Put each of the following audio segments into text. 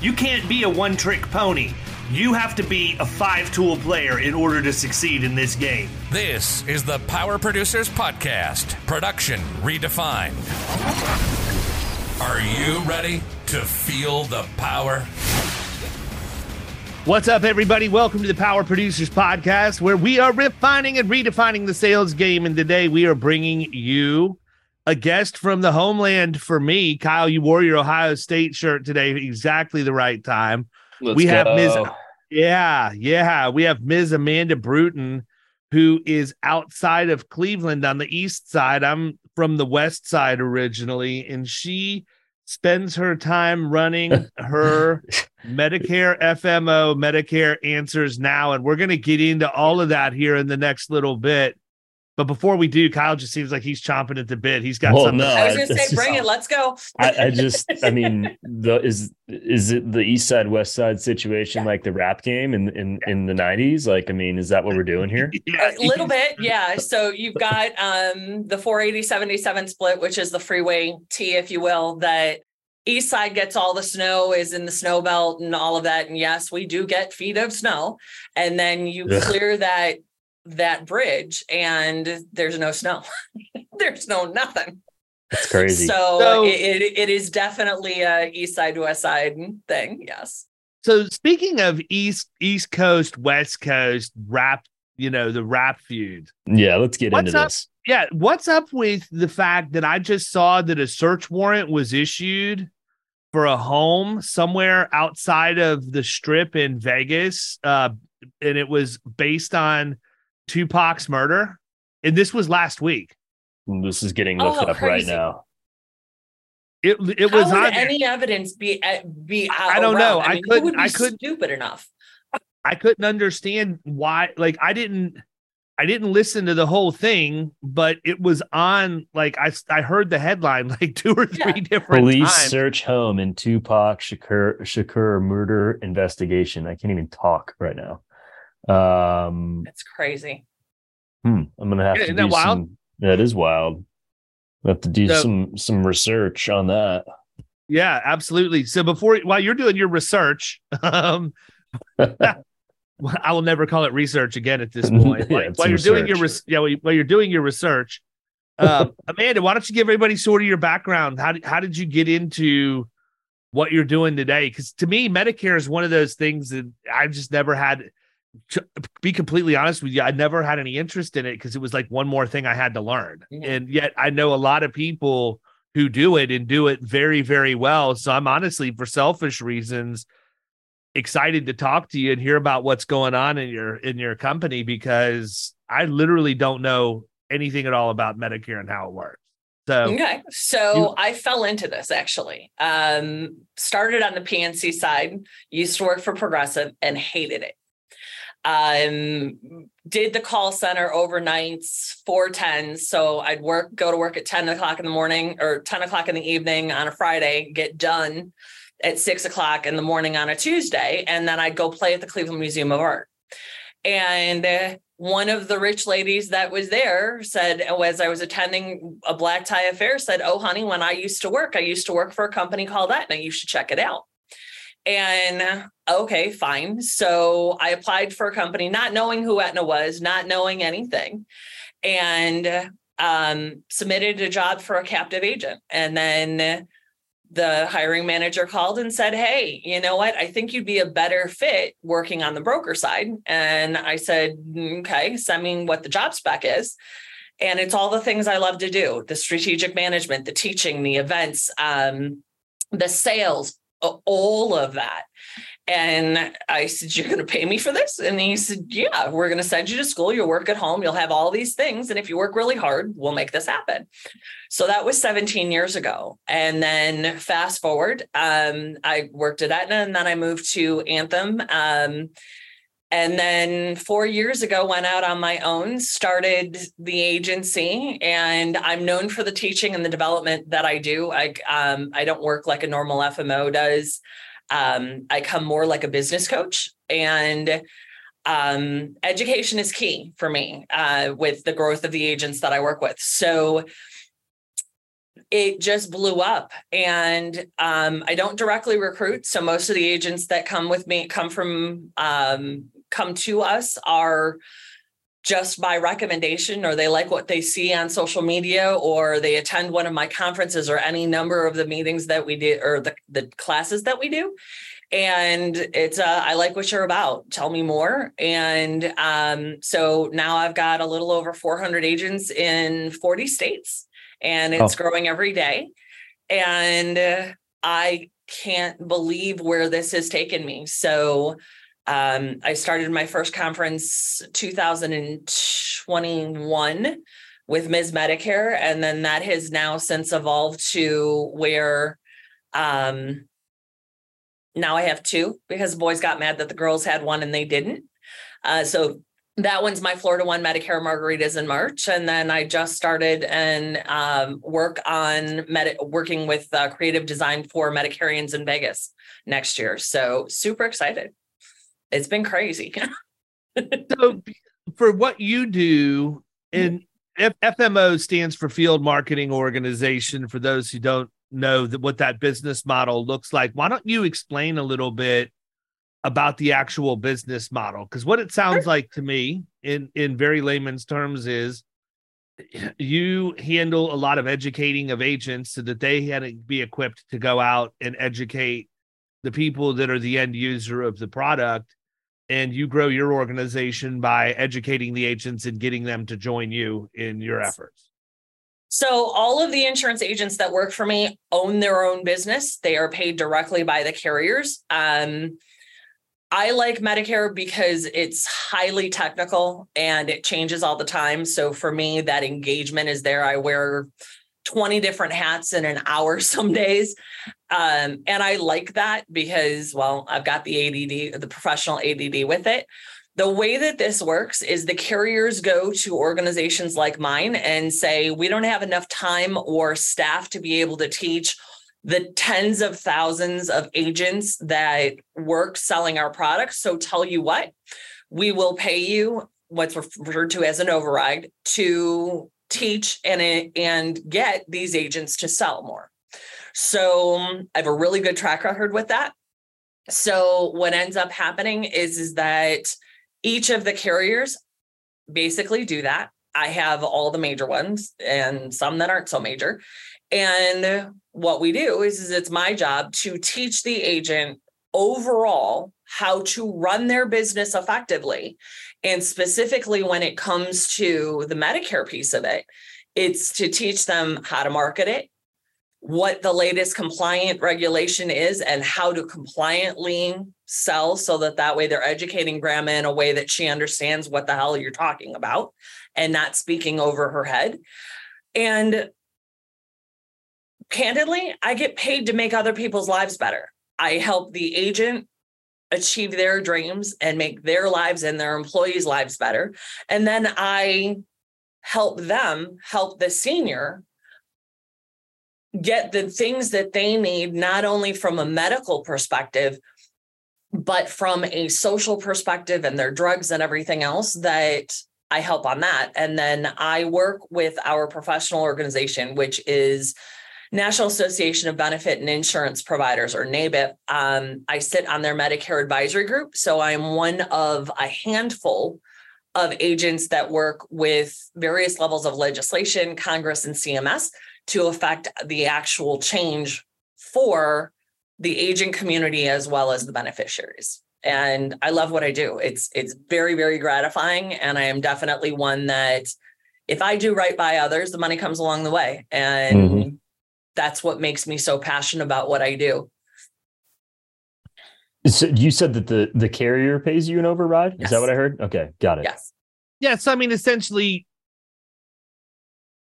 You can't be a one-trick pony. You have to be a 5-tool player in order to succeed in this game. This is the Power Producers Podcast, production redefined. Are you ready to feel the power? What's up, everybody? Welcome to the Power Producers Podcast, where we are refining and redefining the sales game. And today we are bringing you a guest from the homeland for me. Kyle, you wore your Ohio State shirt today at exactly the right time. We have Ms. Amanda Brewton, who is outside of Cleveland on the east side. I'm from the west side originally, and she spends her time running her Medicare FMO, Medicare Answers Now, and we're going to get into all of that here in the next little bit. But before we do, Kyle just seems like he's chomping at the bit. He's got something. No, I was going to say, bring it. Let's go. Is it the East Side, West Side situation, like the rap game in the 90s? Like, I mean, is that what we're doing here? A little bit. Yeah. So you've got the 480-77 split, which is the freeway T, if you will, that East Side gets all the snow, is in the snow belt and all of that. And yes, we do get feet of snow. And then you clear that bridge and there's no snow. There's no nothing. That's crazy. So it is definitely a East Side to West Side thing. Yes. So speaking of East Coast, West Coast rap, the rap feud. Yeah, let's get into this. Yeah. What's up with the fact that I just saw that a search warrant was issued for a home somewhere outside of the Strip in Vegas. And it was based on Tupac's murder, and this was last week. This is getting looked up crazy right now. It was not any evidence be out. I don't know. I couldn't stupid enough. I couldn't understand why. Like I didn't listen to the whole thing, but it was on. Like I heard the headline like 2 or 3 different police times. Search home in Tupac Shakur murder investigation. I can't even talk right now. That's crazy. I'm gonna have to do wild? That is wild. I have to do some research on that. Yeah, absolutely. So while you're doing your research, I will never call it research again at this point. While you're doing your research, Amanda, why don't you give everybody sort of your background? How did you get into what you're doing today? Because to me, Medicare is one of those things that I've just never had. To be completely honest with you, I never had any interest in it because it was like one more thing I had to learn. Yeah. And yet I know a lot of people who do it and do it very, very well. So I'm honestly, for selfish reasons, excited to talk to you and hear about what's going on in your company, because I literally don't know anything at all about Medicare and how it works. So I fell into this actually. Started on the PNC side, used to work for Progressive and hated it. Did the call center overnights, 4:10s. So I'd go to work at 10 o'clock in the morning or 10 o'clock in the evening on a Friday, get done at 6 o'clock in the morning on a Tuesday. And then I'd go play at the Cleveland Museum of Art. And one of the rich ladies that was there said, as I was attending a black tie affair, said, "Oh honey, when I used to work for a company called Aetna, you should check it out." And okay, fine. So I applied for a company, not knowing who Aetna was, not knowing anything. And submitted a job for a captive agent. And then the hiring manager called and said, hey, you know what? I think you'd be a better fit working on the broker side. And I said, okay, send me what the job spec is. And it's all the things I love to do, the strategic management, the teaching, the events, the sales, all of that. And I said, you're going to pay me for this? And he said, yeah, we're going to send you to school. You'll work at home. You'll have all these things. And if you work really hard, we'll make this happen. So that was 17 years ago. And then fast forward, I worked at Aetna and then I moved to Anthem. And then 4 years ago, went out on my own, started the agency, and I'm known for the teaching and the development that I do. I don't work like a normal FMO does. I come more like a business coach, and education is key for me with the growth of the agents that I work with. So it just blew up, and I don't directly recruit. So most of the agents that come with me come to us are just by recommendation, or they like what they see on social media, or they attend one of my conferences or any number of the meetings that we do, or the classes that we do. And it's, I like what you're about. Tell me more. And so now I've got a little over 400 agents in 40 states, and it's growing every day. And I can't believe where this has taken me. So I started my first conference 2021 with Ms. Medicare. And then that has now since evolved to where now I have two, because the boys got mad that the girls had one and they didn't. So that one's my Florida One Medicare Margaritas in March. And then I just started and working with creative design for Medicarians in Vegas next year. So super excited. It's been crazy. So for what you do, and FMO stands for Field Marketing Organization, for those who don't know that what that business model looks like, why don't you explain a little bit about the actual business model? Because what it sounds like to me in very layman's terms is you handle a lot of educating of agents so that they had to be equipped to go out and educate the people that are the end user of the product, and you grow your organization by educating the agents and getting them to join you in your efforts. So all of the insurance agents that work for me own their own business. They are paid directly by the carriers. I like Medicare because it's highly technical and it changes all the time. So for me, that engagement is there. I wear 20 different hats in an hour some days. And I like that because, well, I've got the ADD, the professional ADD with it. The way that this works is the carriers go to organizations like mine and say, we don't have enough time or staff to be able to teach the tens of thousands of agents that work selling our products. So tell you what, we will pay you what's referred to as an override to teach and get these agents to sell more. So I have a really good track record with that. So what ends up happening is that each of the carriers basically do that. I have all the major ones and some that aren't so major. And what we do is it's my job to teach the agent overall how to run their business effectively. And specifically when it comes to the Medicare piece of it, it's to teach them how to market it, what the latest compliant regulation is, and how to compliantly sell so that way they're educating grandma in a way that she understands what the hell you're talking about and not speaking over her head. And candidly, I get paid to make other people's lives better. I help the agent achieve their dreams and make their lives and their employees' lives better. And then I help them help the senior get the things that they need, not only from a medical perspective, but from a social perspective and their drugs and everything else that I help on that. And then I work with our professional organization, which is National Association of Benefit and Insurance Providers, or NABIP. I sit on their Medicare advisory group. So I'm one of a handful of agents that work with various levels of legislation, Congress and CMS, to affect the actual change for the agent community as well as the beneficiaries. And I love what I do. It's very, very gratifying. And I am definitely one that if I do right by others, the money comes along the way. And that's what makes me so passionate about what I do. So you said that the carrier pays you an override? Yes. Is that what I heard? Okay, got it. Yes. Yeah, so I mean, essentially,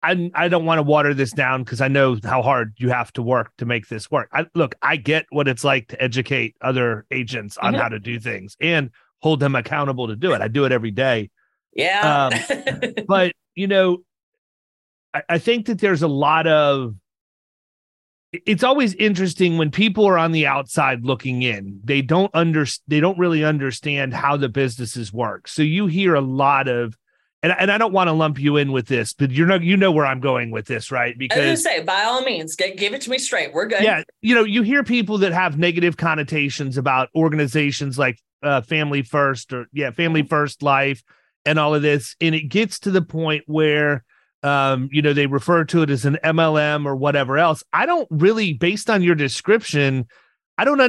I don't want to water this down because I know how hard you have to work to make this work. I get what it's like to educate other agents on how to do things and hold them accountable to do it. I do it every day. Yeah. But, you know, I think that there's a lot of, it's always interesting when people are on the outside looking in. They don't really understand how the businesses work. So you hear a lot of, and I don't want to lump you in with this, but you know where I'm going with this, right? Because I was gonna say, by all means, give it to me straight. We're good. Yeah, you know, you hear people that have negative connotations about organizations like Family First or Family First Life and all of this, and it gets to the point where. You know, they refer to it as an MLM or whatever else. I don't really, based on your description, I don't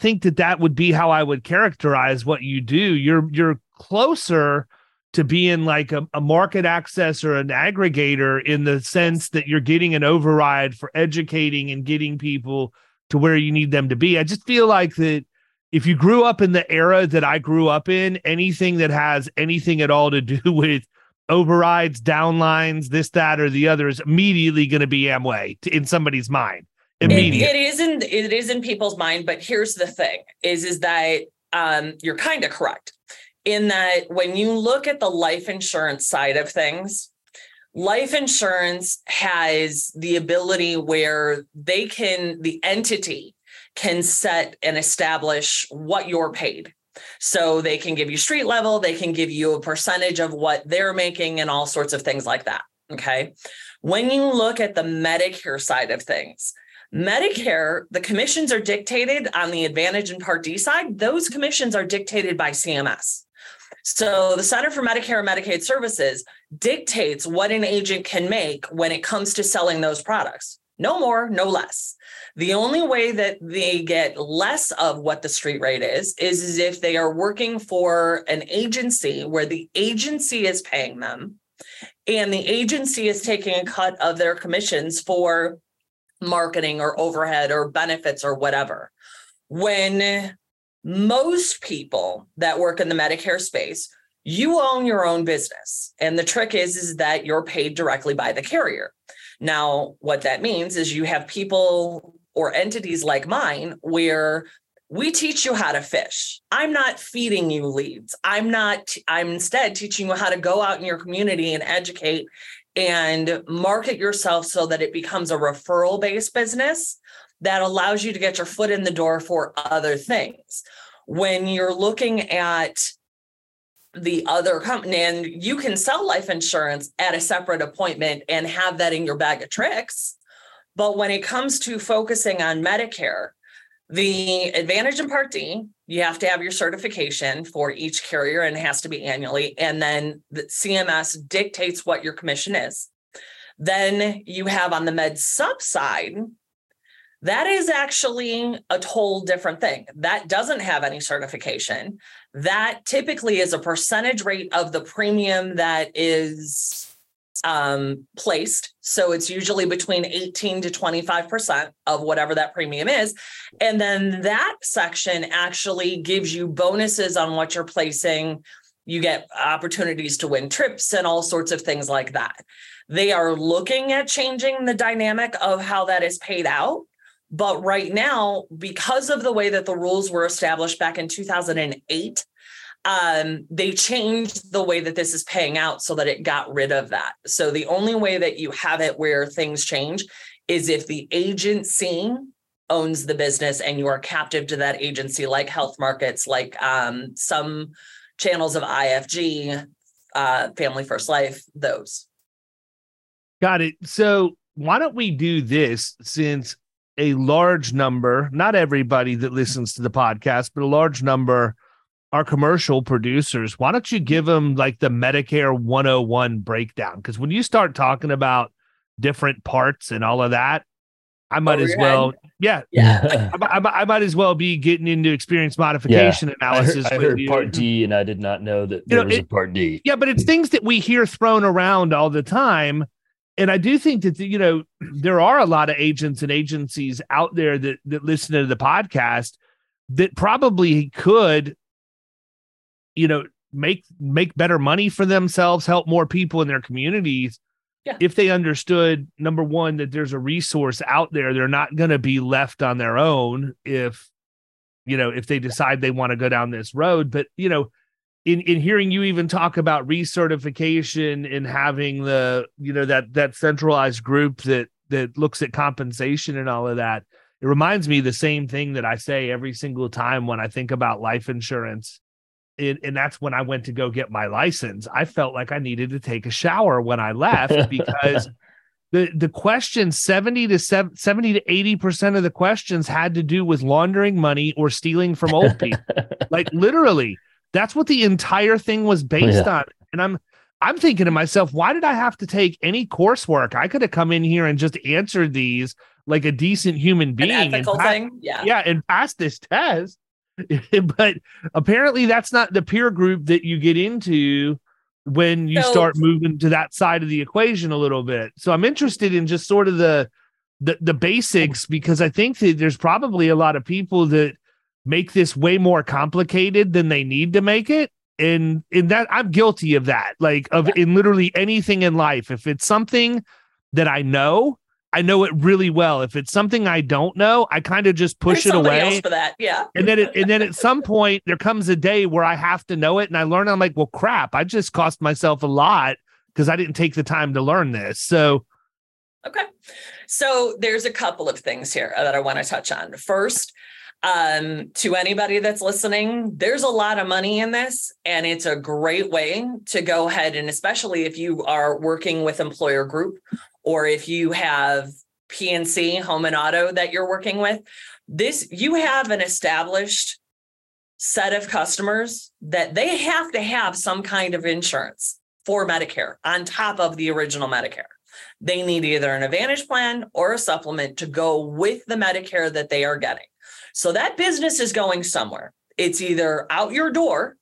think that would be how I would characterize what you do. You're closer to being like a market access or an aggregator in the sense that you're getting an override for educating and getting people to where you need them to be. I just feel like that if you grew up in the era that I grew up in, anything that has anything at all to do with overrides, downlines, this, that, or the other is immediately going to be Amway in somebody's mind. Immediately, it is in people's mind. But here's the thing: is that you're kind of correct in that when you look at the life insurance side of things, life insurance has the ability where the entity can set and establish what you're paid. So they can give you street level, they can give you a percentage of what they're making and all sorts of things like that. Okay. When you look at the Medicare side of things, Medicare, the commissions are dictated on the Advantage and Part D side. Those commissions are dictated by CMS. So the Center for Medicare and Medicaid Services dictates what an agent can make when it comes to selling those products. No more, no less. The only way that they get less of what the street rate is if they are working for an agency where the agency is paying them and the agency is taking a cut of their commissions for marketing or overhead or benefits or whatever. When most people that work in the Medicare space, you own your own business. And the trick is that you're paid directly by the carrier. Now, what that means is you have people or entities like mine where we teach you how to fish. I'm not feeding you leads. I'm instead teaching you how to go out in your community and educate and market yourself so that it becomes a referral-based business that allows you to get your foot in the door for other things. When you're looking at the other company, and you can sell life insurance at a separate appointment and have that in your bag of tricks. But when it comes to focusing on Medicare, the Advantage and Part D, you have to have your certification for each carrier and it has to be annually. And then the CMS dictates what your commission is. Then you have on the Med Sup side, that is actually a whole different thing. That doesn't have any certification. That typically is a percentage rate of the premium that is placed. So it's usually between 18 to 25% of whatever that premium is. And then that section actually gives you bonuses on what you're placing. You get opportunities to win trips and all sorts of things like that. They are looking at changing the dynamic of how that is paid out. But right now, because of the way that the rules were established back in 2008, they changed the way that this is paying out so that it got rid of that. So the only way that you have it where things change is if the agency owns the business and you are captive to that agency, like health markets, like some channels of IFG, Family First Life, those. Got it. So why don't we do this since a large number, not everybody that listens to the podcast, but a large number our commercial producers, why don't you give them like the Medicare 101 breakdown? Because when you start talking about different parts and all of that, I might as well, yeah. I might as well be getting into experience modification analysis. I heard Part D, and I did not know that there was a Part D. Yeah, but it's things that we hear thrown around all the time. And I do think that, you know, there are a lot of agents and agencies out there that listen to the podcast that probably could, you know, make better money for themselves, help more people in their communities. Yeah. If they understood, number one, that there's a resource out there, they're not going to be left on their own if they decide they want to go down this road. But, you know, in hearing you even talk about recertification and having the, you know, that centralized group that looks at compensation and all of that, it reminds me the same thing that I say every single time when I think about life insurance. And that's when I went to go get my license. I felt like I needed to take a shower when I left because the questions, 70 to 80% of the questions had to do with laundering money or stealing from old people. Like literally, that's what the entire thing was based on. And I'm thinking to myself, why did I have to take any coursework? I could have come in here and just answered these like a decent human being. An ethical thing. Yeah, and passed this test. But apparently that's not the peer group that you get into when you start moving to that side of the equation a little bit. So I'm interested in just sort of the basics, because I think that there's probably a lot of people that make this way more complicated than they need to make it. And that I'm guilty of that, in literally anything in life. If it's something that I know it really well. If it's something I don't know, I kind of just push it away. Else for that. Yeah. And then at some point there comes a day where I have to know it. And I learn, I'm like, well, crap, I just cost myself a lot because I didn't take the time to learn this. So. Okay. So there's a couple of things here that I want to touch on. First, to anybody that's listening, there's a lot of money in this, and it's a great way to go ahead. And especially if you are working with employer group, or if you have P&C, home and auto that you're working with, this, you have an established set of customers that they have to have some kind of insurance for Medicare on top of the original Medicare. They need either an Advantage plan or a supplement to go with the Medicare that they are getting. So that business is going somewhere. It's either out your door,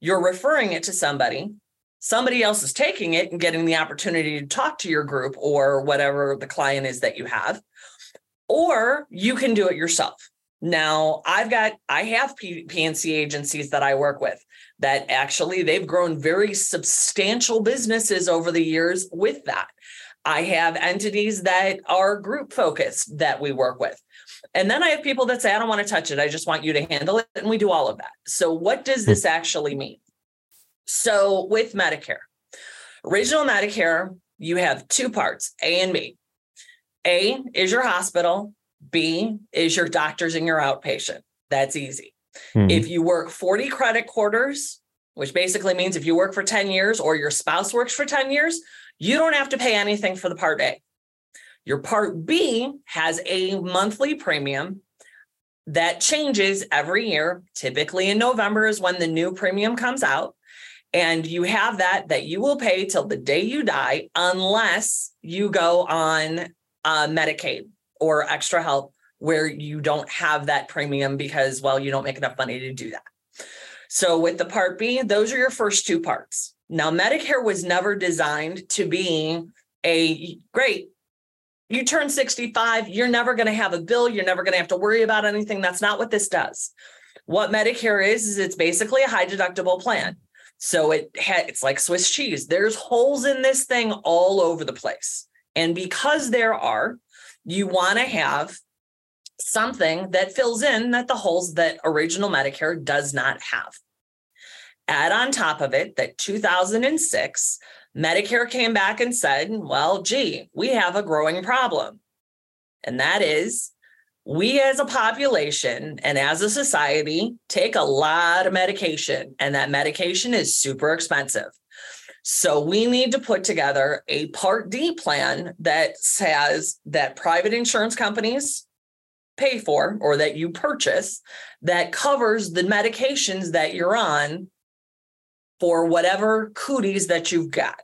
you're referring it to somebody else is taking it and getting the opportunity to talk to your group or whatever the client is that you have, or you can do it yourself. Now, I have P&C agencies that I work with that actually they've grown very substantial businesses over the years with that. I have entities that are group focused that we work with. And then I have people that say, I don't want to touch it. I just want you to handle it. And we do all of that. So what does this actually mean? So with Medicare, original Medicare, you have two parts, A and B. A is your hospital. B is your doctors and your outpatient. That's easy. Mm-hmm. If you work 40 credit quarters, which basically means if you work for 10 years or your spouse works for 10 years, you don't have to pay anything for the Part A. Your Part B has a monthly premium that changes every year. Typically in November is when the new premium comes out. And you have that you will pay till the day you die, unless you go on Medicaid or extra help where you don't have that premium because, well, you don't make enough money to do that. So with the Part B, those are your first two parts. Now, Medicare was never designed to be you turn 65, you're never going to have a bill. You're never going to have to worry about anything. That's not what this does. What Medicare is it's basically a high deductible plan. So it's like Swiss cheese. There's holes in this thing all over the place. And because there are, you want to have something that fills in that the holes that original Medicare does not have. Add on top of it that 2006, Medicare came back and said, well, gee, we have a growing problem. And that is we as a population and as a society take a lot of medication, and that medication is super expensive. So we need to put together a Part D plan that says that private insurance companies pay for or that you purchase that covers the medications that you're on for whatever cooties that you've got.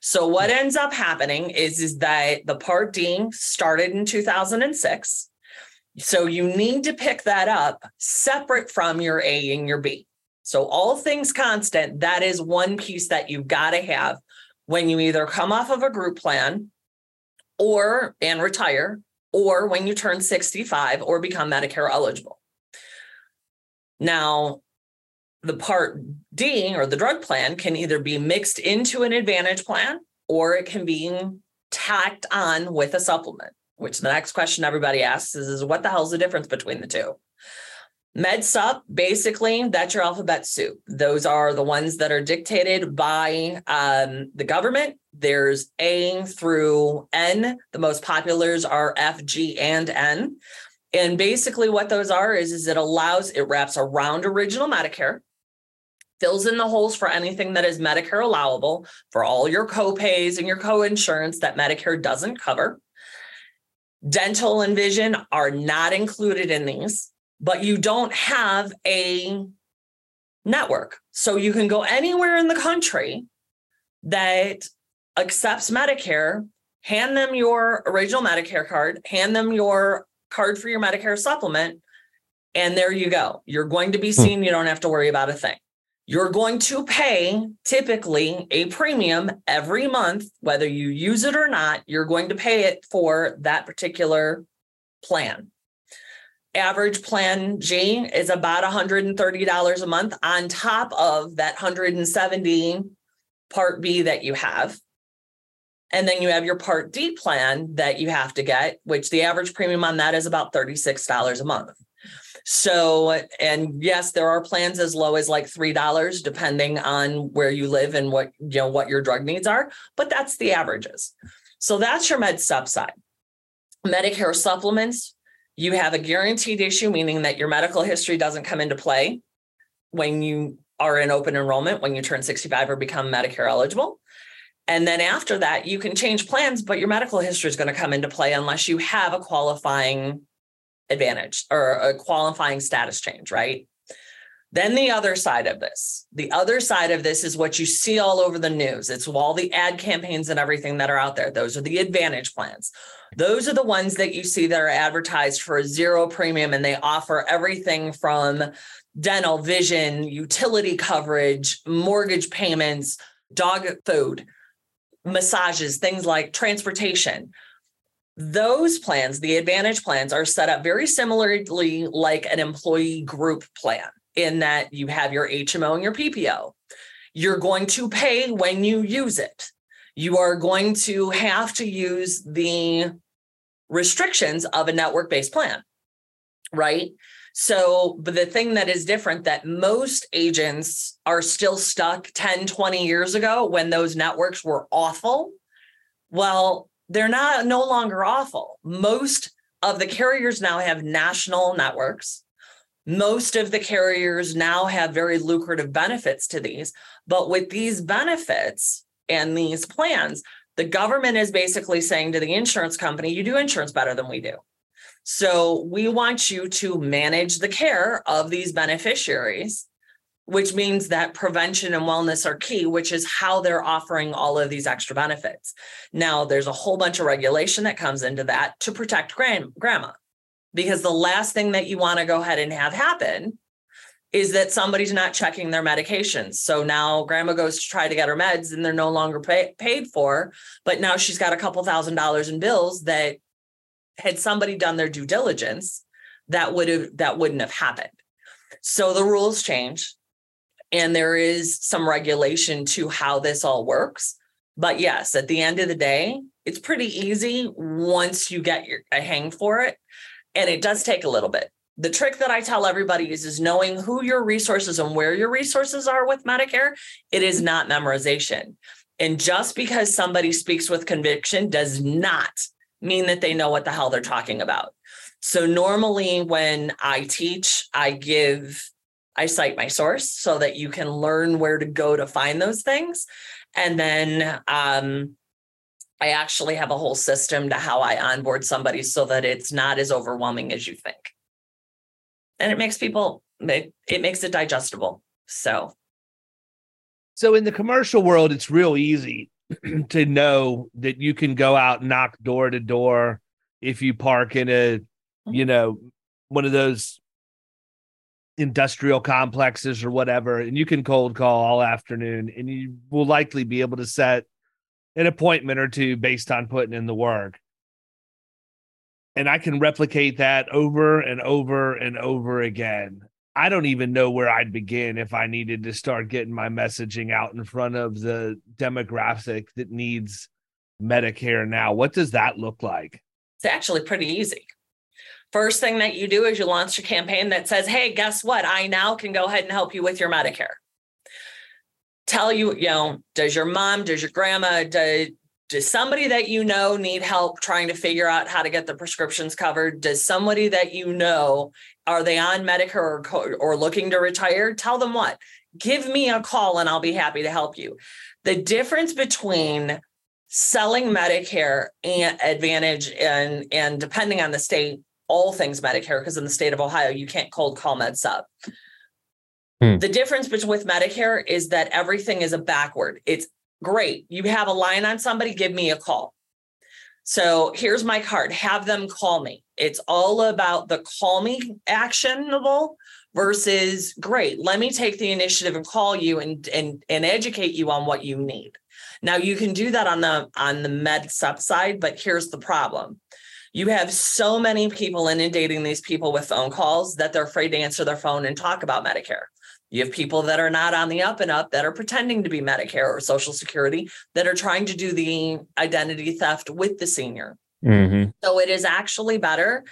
So what ends up happening is that the Part D started in 2006. So you need to pick that up separate from your A and your B. So all things constant, that is one piece that you've got to have when you either come off of a group plan or and retire, or when you turn 65 or become Medicare eligible. Now, the Part D or the drug plan can either be mixed into an Advantage plan or it can be tacked on with a supplement, which the next question everybody asks is what the hell is the difference between the two? Med Sup, basically, that's your alphabet soup. Those are the ones that are dictated by the government. There's A through N. The most populars are F, G, and N. And basically what those are is it wraps around Original Medicare, fills in the holes for anything that is Medicare allowable for all your co-pays and your co-insurance that Medicare doesn't cover. Dental and vision are not included in these, but you don't have a network. So you can go anywhere in the country that accepts Medicare, hand them your Original Medicare card, hand them your card for your Medicare supplement, and there you go. You're going to be seen. You don't have to worry about a thing. You're going to pay typically a premium every month, whether you use it or not, you're going to pay it for that particular plan. Average plan G is about $130 a month on top of that $170 Part B that you have. And then you have your Part D plan that you have to get, which the average premium on that is about $36 a month. So, and yes, there are plans as low as like $3, depending on where you live and what your drug needs are, but that's the averages. So that's your Med Sup side. Medicare supplements, you have a guaranteed issue, meaning that your medical history doesn't come into play when you are in open enrollment, when you turn 65 or become Medicare eligible. And then after that, you can change plans, but your medical history is going to come into play unless you have a qualifying advantage or a qualifying status change, right? Then the other side of this. The other side of this is what you see all over the news. It's all the ad campaigns and everything that are out there. Those are the Advantage plans. Those are the ones that you see that are advertised for a zero premium, and they offer everything from dental, vision, utility coverage, mortgage payments, dog food, massages, things like transportation. Those plans, the Advantage plans, are set up very similarly like an employee group plan in that you have your HMO and your PPO. You're going to pay when you use it. You are going to have to use the restrictions of a network-based plan, right? So, but the thing that is different that most agents are still stuck 10, 20 years ago when those networks were awful. Well, they're no longer awful. Most of the carriers now have national networks. Most of the carriers now have very lucrative benefits to these. But with these benefits and these plans, the government is basically saying to the insurance company, you do insurance better than we do. So we want you to manage the care of these beneficiaries, which means that prevention and wellness are key, which is how they're offering all of these extra benefits. Now, there's a whole bunch of regulation that comes into that to protect grandma, because the last thing that you want to go ahead and have happen is that somebody's not checking their medications. So now grandma goes to try to get her meds and they're no longer paid for, but now she's got a couple $1,000s in bills that had somebody done their due diligence, that wouldn't have happened. So the rules change and there is some regulation to how this all works. But yes, at the end of the day, it's pretty easy once you get a hang for it. And it does take a little bit. The trick that I tell everybody is knowing who your resources and where your resources are with Medicare. It is not memorization. And just because somebody speaks with conviction does not mean that they know what the hell they're talking about. So normally when I teach, I cite my source so that you can learn where to go to find those things. And then I actually have a whole system to how I onboard somebody so that it's not as overwhelming as you think. And it makes people, it makes it digestible. So in the commercial world, it's real easy to know that you can go out and knock door to door if you park in a, you know, one of those industrial complexes or whatever, and you can cold call all afternoon, and you will likely be able to set an appointment or two based on putting in the work. And I can replicate that over and over and over again. I don't even know where I'd begin if I needed to start getting my messaging out in front of the demographic that needs Medicare now. What does that look like? It's actually pretty easy. First thing that you do is you launch a campaign that says, hey, guess what? I now can go ahead and help you with your Medicare. Tell you, you know, does your mom, does your grandma, does somebody that you know need help trying to figure out how to get the prescriptions covered? Does somebody that you know, are they on Medicare or looking to retire? Tell them what? Give me a call and I'll be happy to help you. The difference between selling Medicare and Advantage and depending on the state, all things Medicare, because in the state of Ohio, you can't cold call Med Sub. The difference with Medicare is that everything is a backward. It's great. You have a line on somebody, give me a call. So here's my card. Have them call me. It's all about the call me actionable versus great. Let me take the initiative and call you and educate you on what you need. Now you can do that on the Med Sup side, but here's the problem. You have so many people inundating these people with phone calls that they're afraid to answer their phone and talk about Medicare. You have people that are not on the up and up that are pretending to be Medicare or Social Security that are trying to do the identity theft with the senior. Mm-hmm. So it is actually better.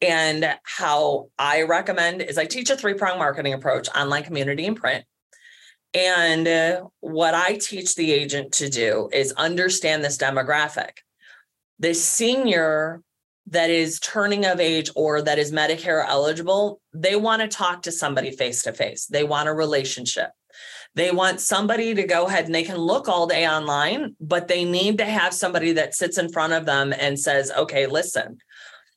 And how I recommend is I teach a 3-prong marketing approach, online, community, and print. And what I teach the agent to do is understand this demographic. The senior that is turning of age or that is Medicare eligible, they want to talk to somebody face-to-face. They want a relationship. They want somebody to go ahead and they can look all day online, but they need to have somebody that sits in front of them and says, okay, listen,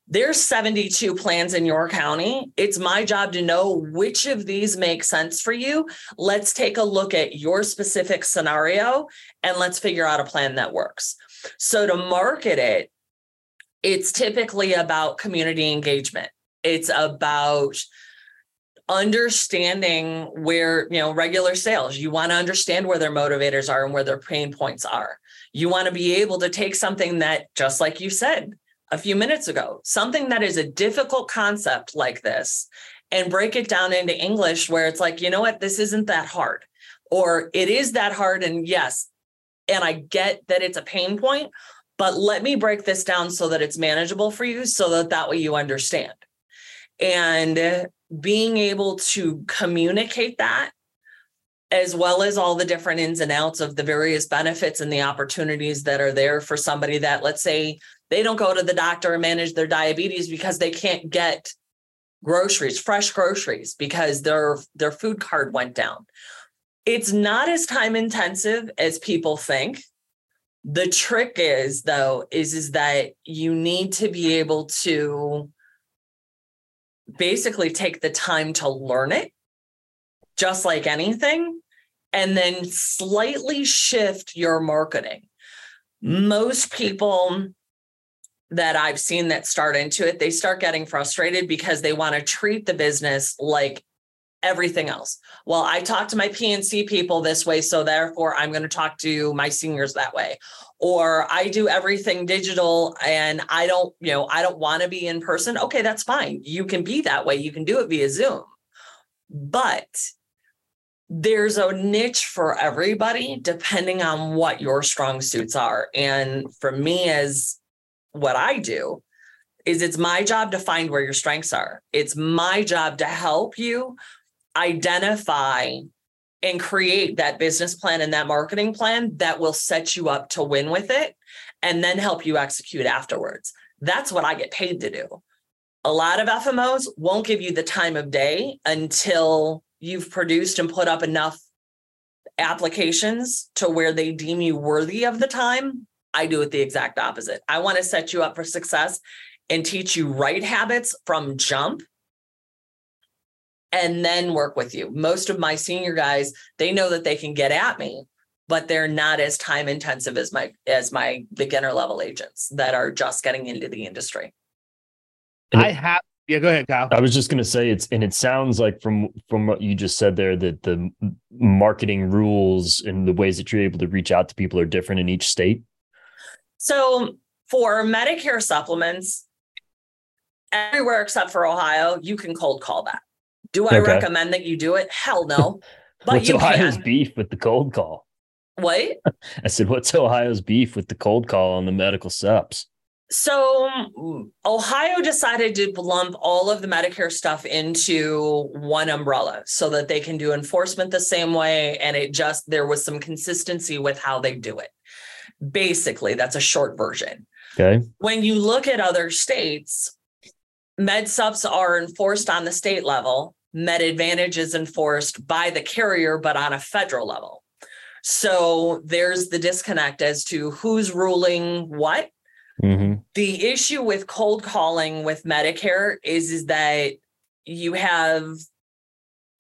there's 72 plans in your county. It's my job to know which of these make sense for you. Let's take a look at your specific scenario and let's figure out a plan that works. So to market it, it's typically about community engagement. It's about understanding where, you know, regular sales, you want to understand where their motivators are and where their pain points are. You want to be able to take something that, just like you said a few minutes ago, something that is a difficult concept like this and break it down into English where it's like, you know what, this isn't that hard, or it is that hard. And yes, and I get that it's a pain point, but let me break this down so that it's manageable for you so that way you understand. And being able to communicate that, as well as all the different ins and outs of the various benefits and the opportunities that are there for somebody that, let's say, they don't go to the doctor and manage their diabetes because they can't get groceries, fresh groceries, because their food card went down. It's not as time intensive as people think. The trick is, though, is that you need to be able to basically take the time to learn it, just like anything, and then slightly shift your marketing. Most people that I've seen that start into it, they start getting frustrated because they want to treat the business like everything else. Well, I talk to my PNC people this way, so therefore I'm going to talk to my seniors that way. Or I do everything digital and I don't want to be in person. Okay, that's fine. You can be that way. You can do it via Zoom. But there's a niche for everybody depending on what your strong suits are. And for me, as what I do is it's my job to find where your strengths are. It's my job to help you identify and create that business plan and that marketing plan that will set you up to win with it and then help you execute afterwards. That's what I get paid to do. A lot of FMOs won't give you the time of day until you've produced and put up enough applications to where they deem you worthy of the time. I do it the exact opposite. I want to set you up for success and teach you right habits from jump and then work with you. Most of my senior guys, they know that they can get at me, but they're not as time intensive as my beginner level agents that are just getting into the industry. Yeah, go ahead, Kyle. I was just going to say it sounds like from what you just said there that the marketing rules and the ways that you're able to reach out to people are different in each state. So for Medicare supplements, everywhere except for Ohio, you can cold call that. Do I recommend that you do it? Hell no. But what's Ohio's beef with the cold call? What? I said, what's Ohio's beef with the cold call on the medical subs? So Ohio decided to lump all of the Medicare stuff into one umbrella so that they can do enforcement the same way. And there was some consistency with how they do it. Basically, that's a short version. Okay. When you look at other states, med subs are enforced on the state level. Med Advantage is enforced by the carrier, but on a federal level. So there's the disconnect as to who's ruling what. Mm-hmm. The issue with cold calling with Medicare is that you have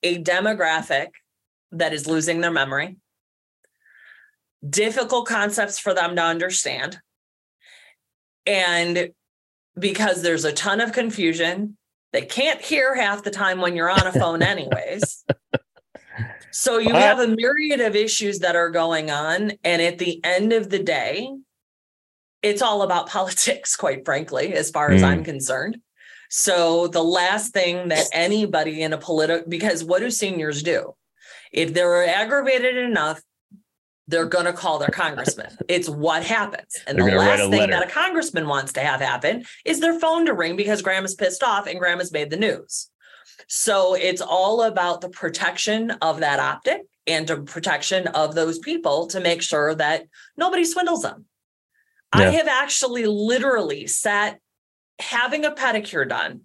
a demographic that is losing their memory, difficult concepts for them to understand. And because there's a ton of confusion, they can't hear half the time when you're on a phone anyways. So you have a myriad of issues that are going on. And at the end of the day, it's all about politics, quite frankly, as far as I'm concerned. So the last thing that anybody in a political, because what do seniors do? If they're aggravated enough, they're going to call their congressman. It's what happens. And the last thing that a congressman wants to have happen is their phone to ring because grandma's pissed off and grandma's made the news. So it's all about the protection of that optic and the protection of those people to make sure that nobody swindles them. Yeah. I have actually literally sat having a pedicure done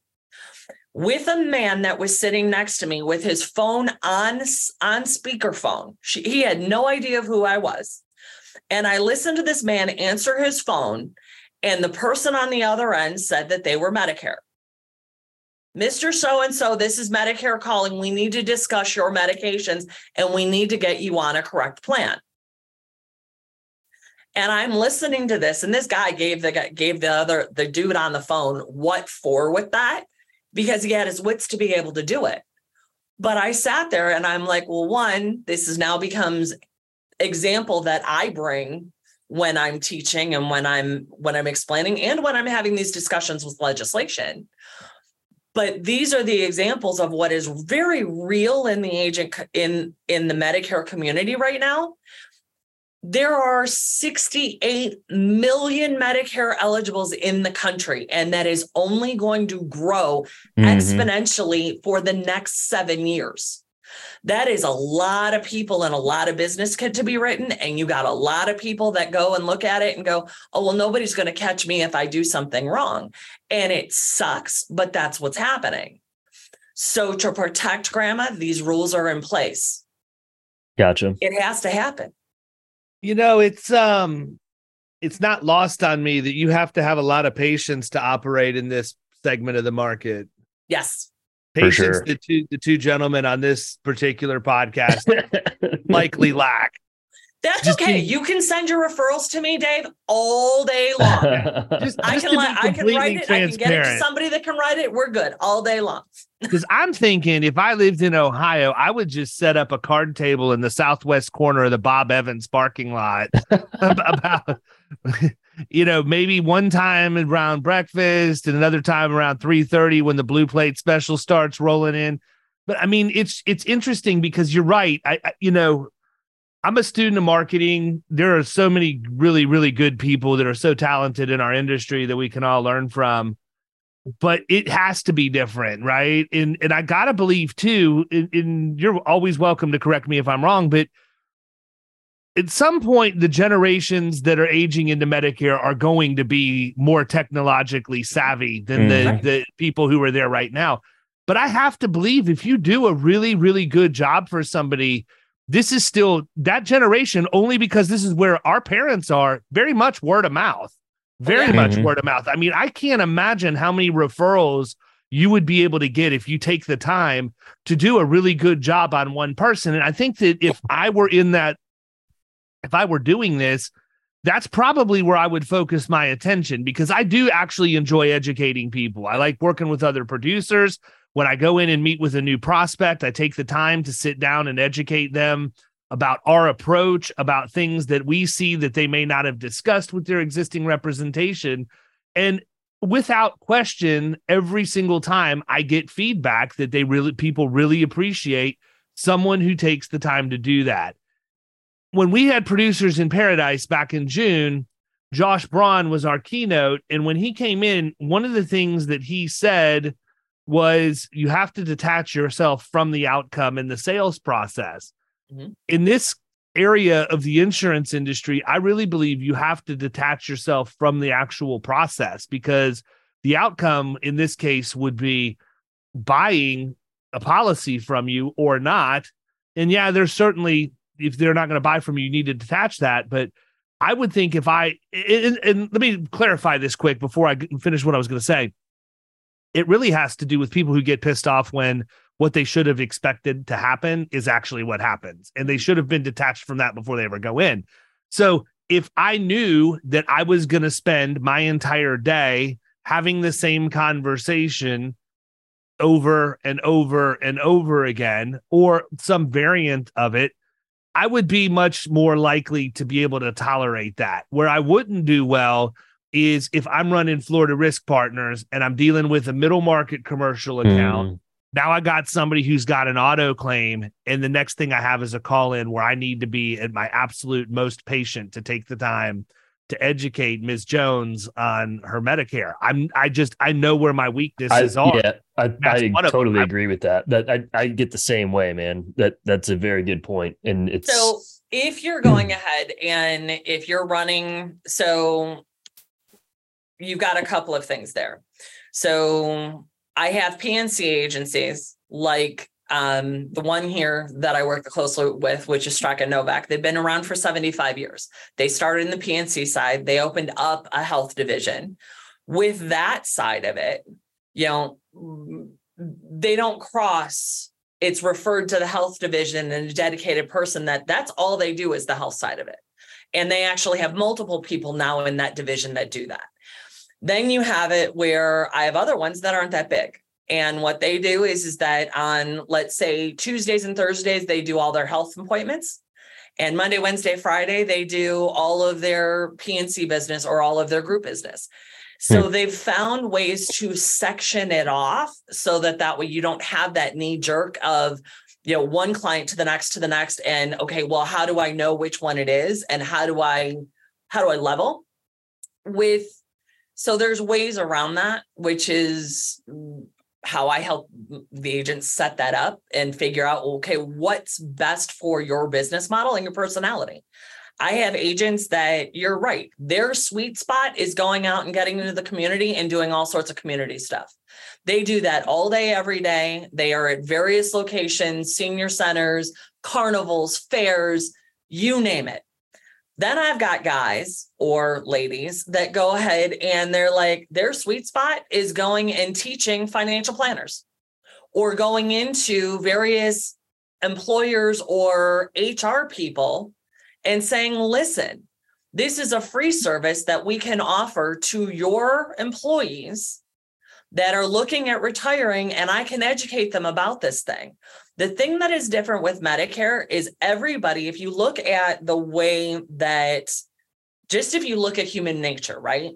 with a man that was sitting next to me with his phone on speakerphone. He had no idea of who I was. And I listened to this man answer his phone, and the person on the other end said that they were Medicare. Mr. So-and-so, this is Medicare calling. We need to discuss your medications, and we need to get you on a correct plan. And I'm listening to this, and this guy gave the dude on the phone what for with that, because he had his wits to be able to do it. But I sat there and I'm like, well, one, this is now becomes example that I bring when I'm teaching and when I'm explaining and when I'm having these discussions with legislation. But these are the examples of what is very real in the agent in the Medicare community right now. There are 68 million Medicare eligibles in the country, and that is only going to grow exponentially for the next 7 years. That is a lot of people and a lot of business to be written, and you got a lot of people that go and look at it and go, oh, well, nobody's going to catch me if I do something wrong. And it sucks, but that's what's happening. So to protect grandma, these rules are in place. Gotcha. It has to happen. You know, it's not lost on me that you have to have a lot of patience to operate in this segment of the market. Yes. Patience, for sure. The two gentlemen on this particular podcast likely lack. That's just okay. You can send your referrals to me, Dave, all day long. I can write it. I can get it to somebody that can write it. We're good all day long. Because I'm thinking if I lived in Ohio, I would just set up a card table in the southwest corner of the Bob Evans parking lot about, you know, maybe one time around breakfast and another time around 3:30 when the Blue Plate special starts rolling in. But I mean, it's interesting because you're right. I'm a student of marketing. There are so many really, really good people that are so talented in our industry that we can all learn from, but it has to be different, right? And I got to believe too, and you're always welcome to correct me if I'm wrong, but at some point, the generations that are aging into Medicare are going to be more technologically savvy than the people who are there right now. But I have to believe if you do a really, really good job for somebody, this is still that generation only because this is where our parents are very much word of mouth, very much word of mouth. I mean, I can't imagine how many referrals you would be able to get if you take the time to do a really good job on one person. And I think that if I were in that, if I were doing this, that's probably where I would focus my attention, because I do actually enjoy educating people. I like working with other producers. When I go in and meet with a new prospect, I take the time to sit down and educate them about our approach, about things that we see that they may not have discussed with their existing representation. And without question, every single time I get feedback that they really, people really appreciate someone who takes the time to do that. When we had Producers in Paradise back in June, Josh Braun was our keynote. And when he came in, one of the things that he said was you have to detach yourself from the outcome in the sales process. Mm-hmm. In this area of the insurance industry, I really believe you have to detach yourself from the actual process, because the outcome in this case would be buying a policy from you or not. And yeah, there's certainly, if they're not going to buy from you, you need to detach that. But I would think if I, and let me clarify this quick before I finish what I was going to say. It really has to do with people who get pissed off when what they should have expected to happen is actually what happens. And they should have been detached from that before they ever go in. So if I knew that I was going to spend my entire day having the same conversation over and over and over again, or some variant of it, I would be much more likely to be able to tolerate that. Where I wouldn't do well is if I'm running Florida Risk Partners and I'm dealing with a middle market commercial account. Now I got somebody who's got an auto claim, and the next thing I have is a call in where I need to be at my absolute most patient to take the time to educate Ms. Jones on her Medicare. I know where my weaknesses are. Yeah, I totally agree with that. I get the same way, man. That's a very good point. And it's so if you're going ahead and if you're running, so you've got a couple of things there. So I have PNC agencies like the one here that I work closely with, which is Strzok and Novak. They've been around for 75 years. They started in the PNC side. They opened up a health division. With that side of it, you know, they don't cross. It's referred to the health division and a dedicated person that's all they do is the health side of it. And they actually have multiple people now in that division that do that. Then you have it where I have other ones that aren't that big. And what they do is that on, let's say, Tuesdays and Thursdays, they do all their health appointments. And Monday, Wednesday, Friday, they do all of their PNC business or all of their group business. So they've found ways to section it off so that way you don't have that knee jerk of, you know, one client to the next. And okay, well, how do I know which one it is? And how do I level with? So there's ways around that, which is how I help the agents set that up and figure out, okay, what's best for your business model and your personality. I have agents that, you're right, their sweet spot is going out and getting into the community and doing all sorts of community stuff. They do that all day, every day. They are at various locations, senior centers, carnivals, fairs, you name it. Then I've got guys or ladies that go ahead and they're like, their sweet spot is going and teaching financial planners or going into various employers or HR people and saying, listen, this is a free service that we can offer to your employees that are looking at retiring, and I can educate them about this thing. The thing that is different with Medicare is everybody, if you look at the way that, just if you look at human nature, right?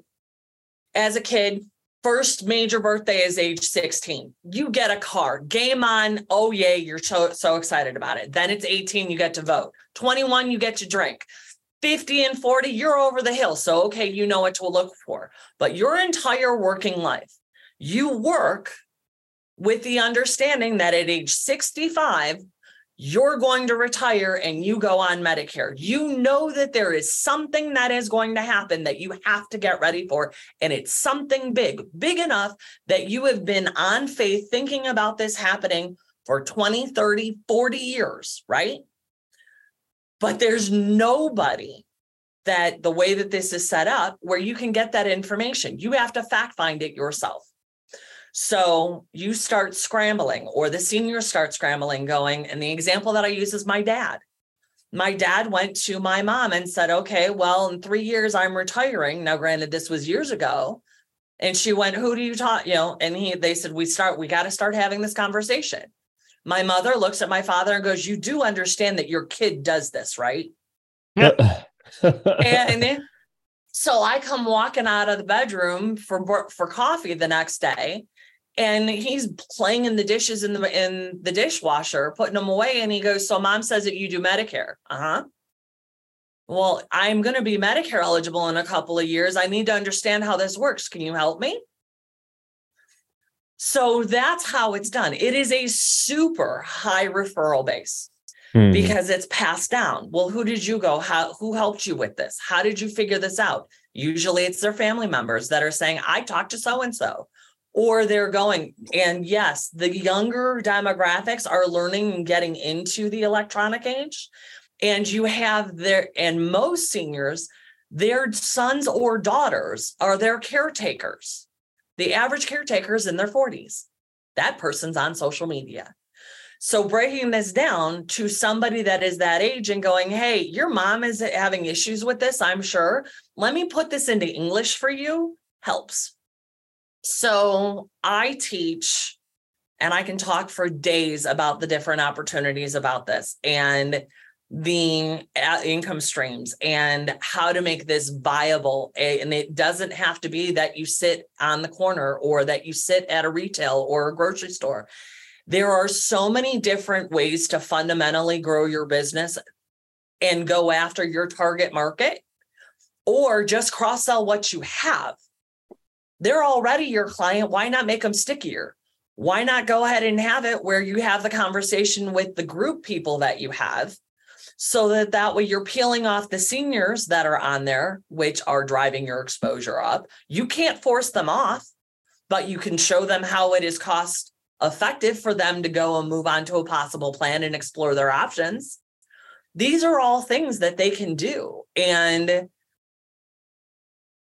As a kid, first major birthday is age 16. You get a car, game on, oh yay, you're so excited about it. Then it's 18, you get to vote. 21, you get to drink. 50 and 40, you're over the hill. So, okay, you know what to look for. But your entire working life, you work with the understanding that at age 65, you're going to retire and you go on Medicare. You know that there is something that is going to happen that you have to get ready for. And it's something big, big enough that you have been on faith thinking about this happening for 20, 30, 40 years, right? But there's nobody that the way that this is set up where you can get that information. You have to fact find it yourself. So you start scrambling, or the seniors start scrambling going. And the example that I use is my dad. My dad went to my mom and said, okay, well, in 3 years, I'm retiring. Now, granted, this was years ago. And she went, who do you talk? You know, and they said, we got to start having this conversation. My mother looks at my father and goes, you do understand that your kid does this, right? Yep. And so I come walking out of the bedroom for coffee the next day, and he's playing in the dishes in the dishwasher, putting them away. And he goes, so mom says that you do Medicare. Uh-huh. Well, I'm going to be Medicare eligible in a couple of years. I need to understand how this works. Can you help me? So that's how it's done. It is a super high referral base because it's passed down. Well, who did you go? Who helped you with this? How did you figure this out? Usually it's their family members that are saying, I talked to so-and-so, or they're going. And yes, the younger demographics are learning and getting into the electronic age. And you have and most seniors, their sons or daughters are their caretakers. The average caretaker is in their 40s. That person's on social media. So breaking this down to somebody that is that age and going, hey, your mom is having issues with this, I'm sure. Let me put this into English for you, helps. So I teach, and I can talk for days about the different opportunities about this and the income streams and how to make this viable. And it doesn't have to be that you sit on the corner or that you sit at a retail or a grocery store. There are so many different ways to fundamentally grow your business and go after your target market, or just cross-sell what you have. They're already your client. Why not make them stickier? Why not go ahead and have it where you have the conversation with the group people that you have? So that way you're peeling off the seniors that are on there, which are driving your exposure up. You can't force them off, but you can show them how it is cost effective for them to go and move on to a possible plan and explore their options. These are all things that they can do. And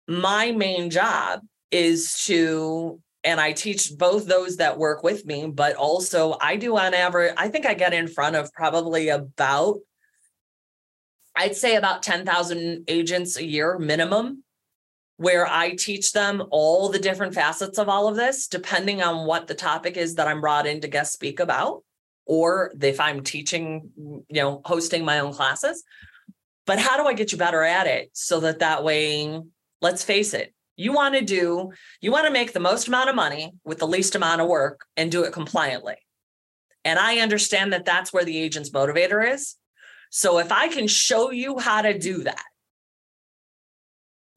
my main job is to, and I teach both those that work with me, but also I do on average, I think I get in front of probably about 10,000 agents a year minimum, where I teach them all the different facets of all of this, depending on what the topic is that I'm brought in to guest speak about, or if I'm teaching, hosting my own classes. But how do I get you better at it? So that way, let's face it, you want to make the most amount of money with the least amount of work and do it compliantly. And I understand that that's where the agent's motivator is. So if I can show you how to do that,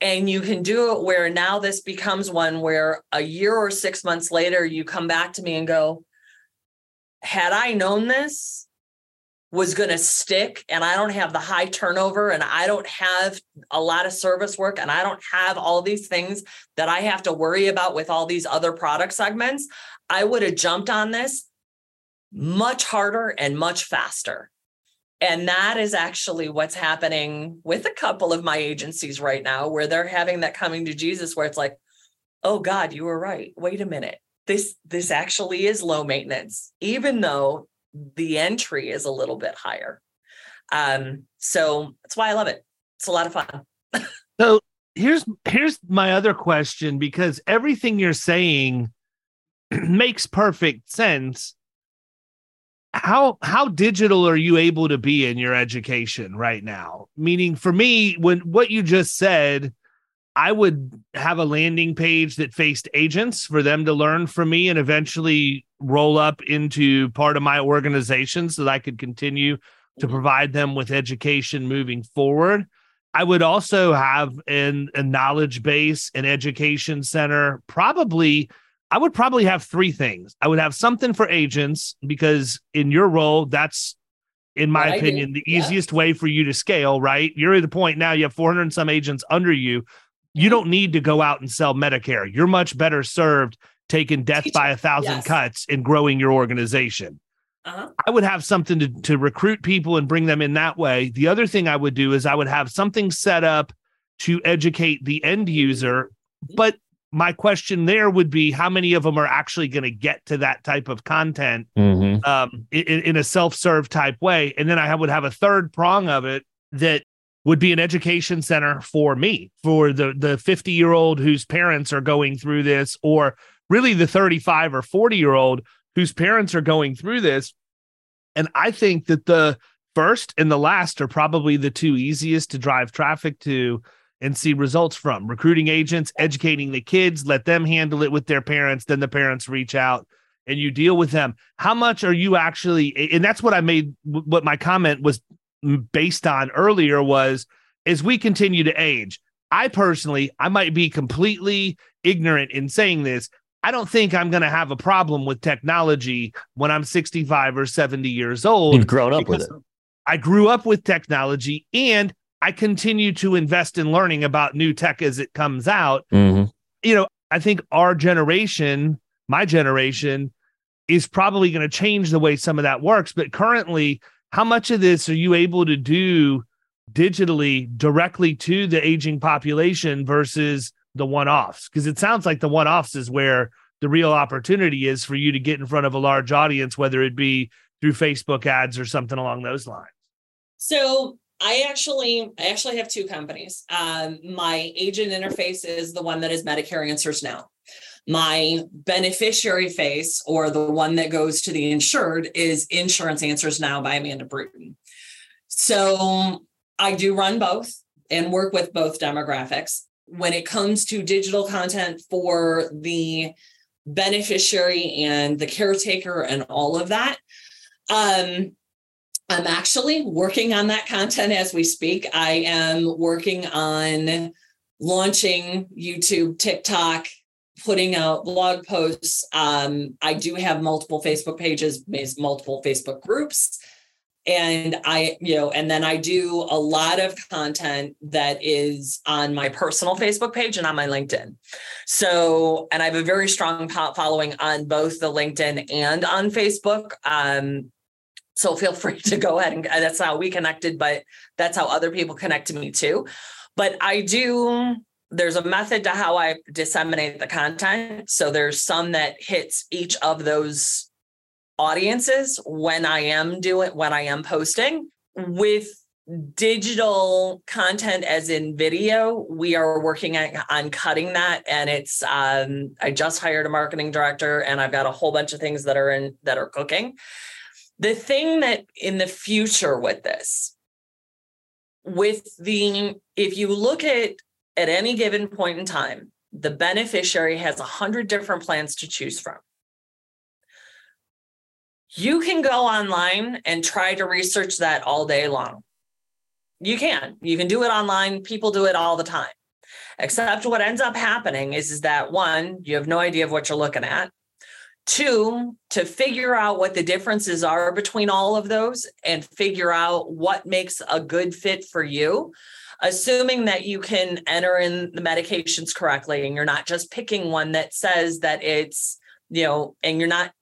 and you can do it where now this becomes one where a year or 6 months later, you come back to me and go, had I known this was going to stick, and I don't have the high turnover, and I don't have a lot of service work, and I don't have all these things that I have to worry about with all these other product segments, I would have jumped on this much harder and much faster. And that is actually what's happening with a couple of my agencies right now, where they're having that coming to Jesus, where it's like, oh God, you were right. Wait a minute. This actually is low maintenance, even though the entry is a little bit higher. So that's why I love it. It's a lot of fun. So here's my other question, because everything you're saying makes perfect sense. How digital are you able to be in your education right now? Meaning, for me, when what you just said, I would have a landing page that faced agents for them to learn from me and eventually roll up into part of my organization so that I could continue to provide them with education moving forward. I would also have a knowledge base, an education center. I would probably have three things. I would have something for agents, because in your role, that's, in my opinion, the easiest way for you to scale, right? You're at a point now, you have 400 and some agents under you. You don't need to go out and sell Medicare. You're much better served taking death by a thousand cuts and growing your organization. I would have something to recruit people and bring them in that way. The other thing I would do is I would have something set up to educate the end user. But my question there would be, how many of them are actually going to get to that type of content in a self-serve type way? And then I would have a third prong of it that would be an education center for me, for the 50-year-old whose parents are going through this, or really the 35 or 40-year-old whose parents are going through this. And I think that the first and the last are probably the two easiest to drive traffic to and see results from. Recruiting agents, educating the kids, let them handle it with their parents, then the parents reach out and you deal with them. How much are you actually, and that's what I made, what my comment was based on earlier was, as we continue to age, I personally, I might be completely ignorant in saying this, I don't think I'm going to have a problem with technology when I'm 65 or 70 years old. You've grown up with it. I grew up with technology and I continue to invest in learning about new tech as it comes out. You know, I think our generation, my generation, is probably going to change the way some of that works. But currently, how much of this are you able to do digitally directly to the aging population versus the one-offs? Because it sounds like the one-offs is where the real opportunity is for you to get in front of a large audience, whether it be through Facebook ads or something along those lines. So I actually have two companies. My agent interface is the one that is Medicare Answers Now. My beneficiary face, or the one that goes to the insured, is Insurance Answers Now by Amanda Brewton. So I do run both and work with both demographics. When it comes to digital content for the beneficiary and the caretaker and all of that, I'm actually working on that content as we speak. I am working on launching YouTube, TikTok, putting out blog posts. I do have multiple Facebook pages, multiple Facebook groups. And then I do a lot of content that is on my personal Facebook page and on my LinkedIn. So, and I have a very strong following on both the LinkedIn and on Facebook. So feel free to go ahead, and that's how we connected, but that's how other people connect to me too. But there's a method to how I disseminate the content. So there's some that hits each of those audiences when I am posting. With digital content, as in video, we are working on cutting that. And it's, I just hired a marketing director and I've got a whole bunch of things that are cooking. The thing that in the future with this, if you look at any given point in time, the beneficiary has 100 different plans to choose from. You can go online and try to research that all day long. You can do it online. People do it all the time. Except what ends up happening is that, one, you have no idea of what you're looking at. Two, to figure out what the differences are between all of those and figure out what makes a good fit for you, assuming that you can enter in the medications correctly and you're not just picking one that says that it's, and you're not,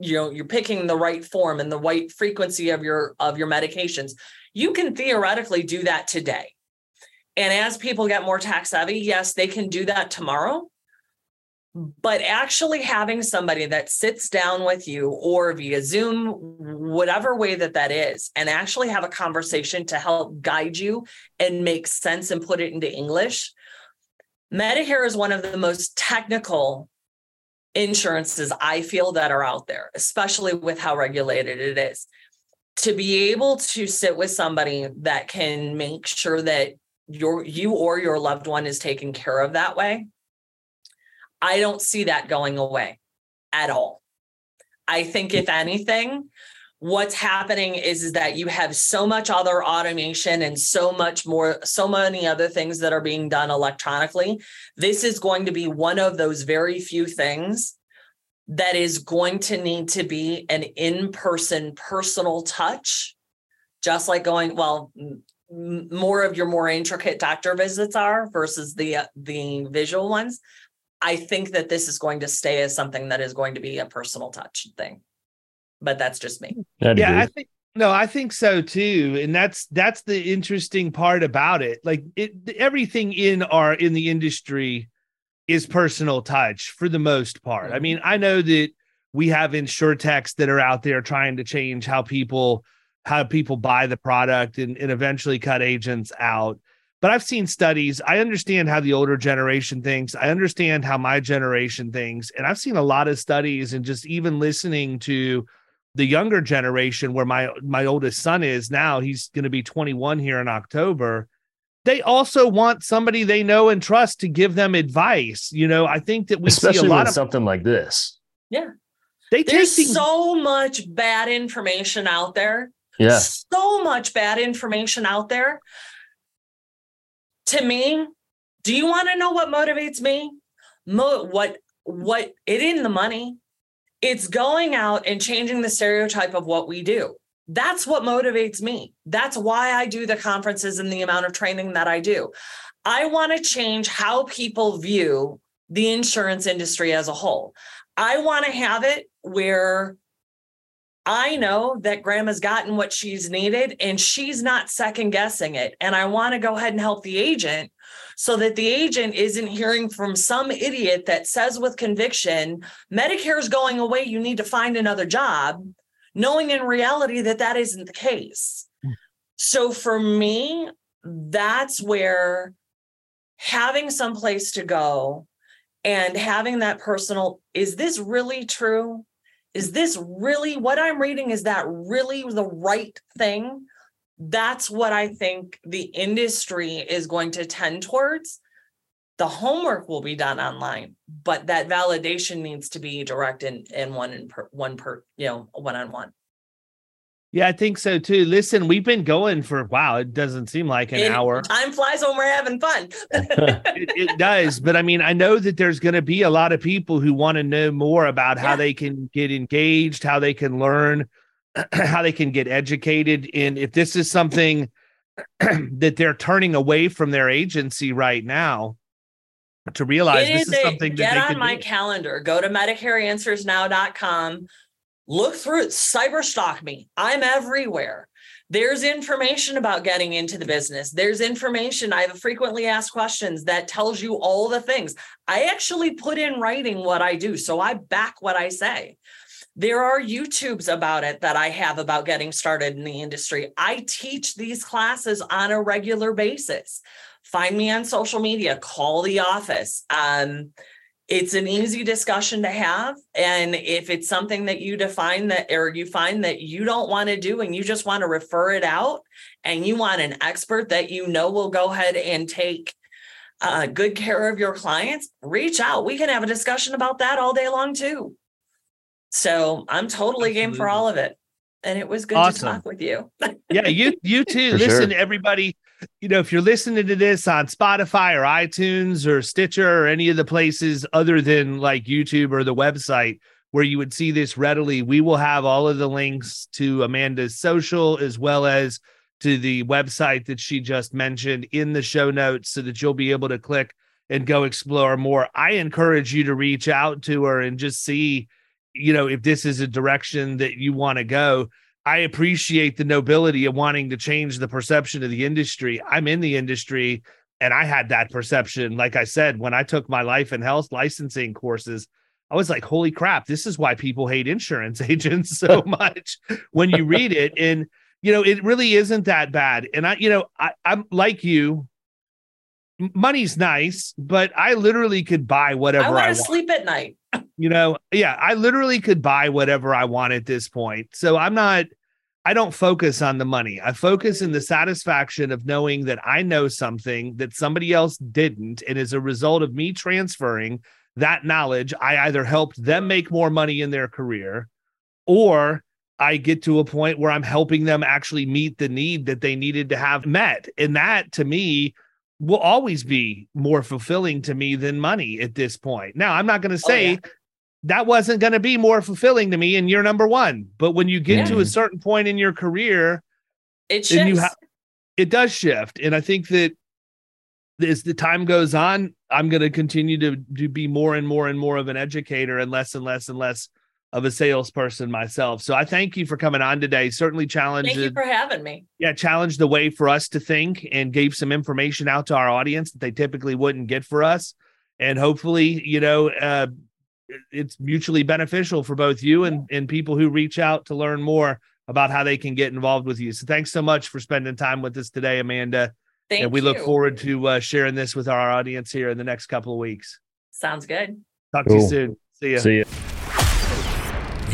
you're picking the right form and the right frequency of your medications. You can theoretically do that today. And as people get more tax savvy, yes, they can do that tomorrow. But actually having somebody that sits down with you or via Zoom, whatever way that is, and actually have a conversation to help guide you and make sense and put it into English. Medicare is one of the most technical insurances, I feel, that are out there, especially with how regulated it is. To be able to sit with somebody that can make sure that you or your loved one is taken care of that way, I don't see that going away at all. I think, if anything, what's happening is that you have so much other automation and so many other things that are being done electronically. This is going to be one of those very few things that is going to need to be an in-person personal touch, just like more of your more intricate doctor visits are versus the visual ones. I think that this is going to stay as something that is going to be a personal touch thing. but that's just me. I think so too. And that's the interesting part about it. Like everything in the industry is personal touch for the most part. I mean, I know that we have insurtechs that are out there trying to change how people buy the product and eventually cut agents out. But I've seen studies. I understand how the older generation thinks. I understand how my generation thinks. And I've seen a lot of studies, and just even listening to the younger generation, where my oldest son is now, he's going to be 21 here in October. They also want somebody they know and trust to give them advice. You know, I think that we especially see a lot of something like this. Yeah. There's so much bad information out there. Yeah. So much bad information out there. To me, do you want to know what motivates me? What it isn't the money. It's going out and changing the stereotype of what we do. That's what motivates me. That's why I do the conferences and the amount of training that I do. I want to change how people view the insurance industry as a whole. I want to have it where I know that grandma's gotten what she's needed and she's not second guessing it. And I want to go ahead and help the agent so that the agent isn't hearing from some idiot that says with conviction, Medicare is going away. You need to find another job, knowing in reality that isn't the case. So for me, that's where having some place to go and having that personal, is this really true? Is this really what I'm reading? Is that really the right thing? That's what I think the industry is going to tend towards. The homework will be done online, but that validation needs to be direct and one-on-one. Yeah, I think so too. Listen, we've been going for, wow, it doesn't seem like an hour. Time flies when we're having fun. it does. But I mean, I know that there's going to be a lot of people who want to know more about how they can get engaged, how they can learn, how they can get educated. And if this is something that they're turning away from their agency right now, to realize this is something that they can do. Get on my calendar, go to MedicareAnswersNow.com. Look through it, cyberstalk me. I'm everywhere. There's information about getting into the business. There's information. I have frequently asked questions that tells you all the things. I actually put in writing what I do, so I back what I say. There are YouTubes about it that I have about getting started in the industry. I teach these classes on a regular basis. Find me on social media, call the office. It's an easy discussion to have. And if it's something that you define that, or you find that you don't want to do, and you just want to refer it out, and you want an expert that you know will go ahead and take good care of your clients, reach out. We can have a discussion about that all day long too. So I'm totally game for all of it. And it was good to talk with you. Yeah, you too. Listen, everybody, you know, if you're listening to this on Spotify or iTunes or Stitcher or any of the places other than like YouTube or the website where you would see this readily, we will have all of the links to Amanda's social as well as to the website that she just mentioned in the show notes so that you'll be able to click and go explore more. I encourage you to reach out to her and just see, you know, if this is a direction that you want to go. I appreciate the nobility of wanting to change the perception of the industry. I'm in the industry and I had that perception. Like I said, when I took my life and health licensing courses, I was like, holy crap, this is why people hate insurance agents so much when you read it. And, you know, it really isn't that bad. And I'm like you, money's nice, but I literally could buy whatever I want. I want to sleep at night. You know, yeah, I literally could buy whatever I want at this point. So I don't focus on the money. I focus in the satisfaction of knowing that I know something that somebody else didn't. And as a result of me transferring that knowledge, I either helped them make more money in their career, or I get to a point where I'm helping them actually meet the need that they needed to have met. And that, to me, will always be more fulfilling to me than money at this point. Now, I'm not going to say that wasn't going to be more fulfilling to me in year number one, but when you get to a certain point in your career, it shifts. It does shift. And I think that as the time goes on, I'm going to continue to be more and more and more of an educator and less and less and less of a salesperson myself. So I thank you for coming on today. Certainly challenged. Thank you for having me. Yeah, challenged the way for us to think and gave some information out to our audience that they typically wouldn't get for us. And hopefully, you know, it's mutually beneficial for both you and people who reach out to learn more about how they can get involved with you. So thanks so much for spending time with us today, Amanda. Thank you. Look forward to sharing this with our audience here in the next couple of weeks. Sounds good. Talk to you soon. See you. See you.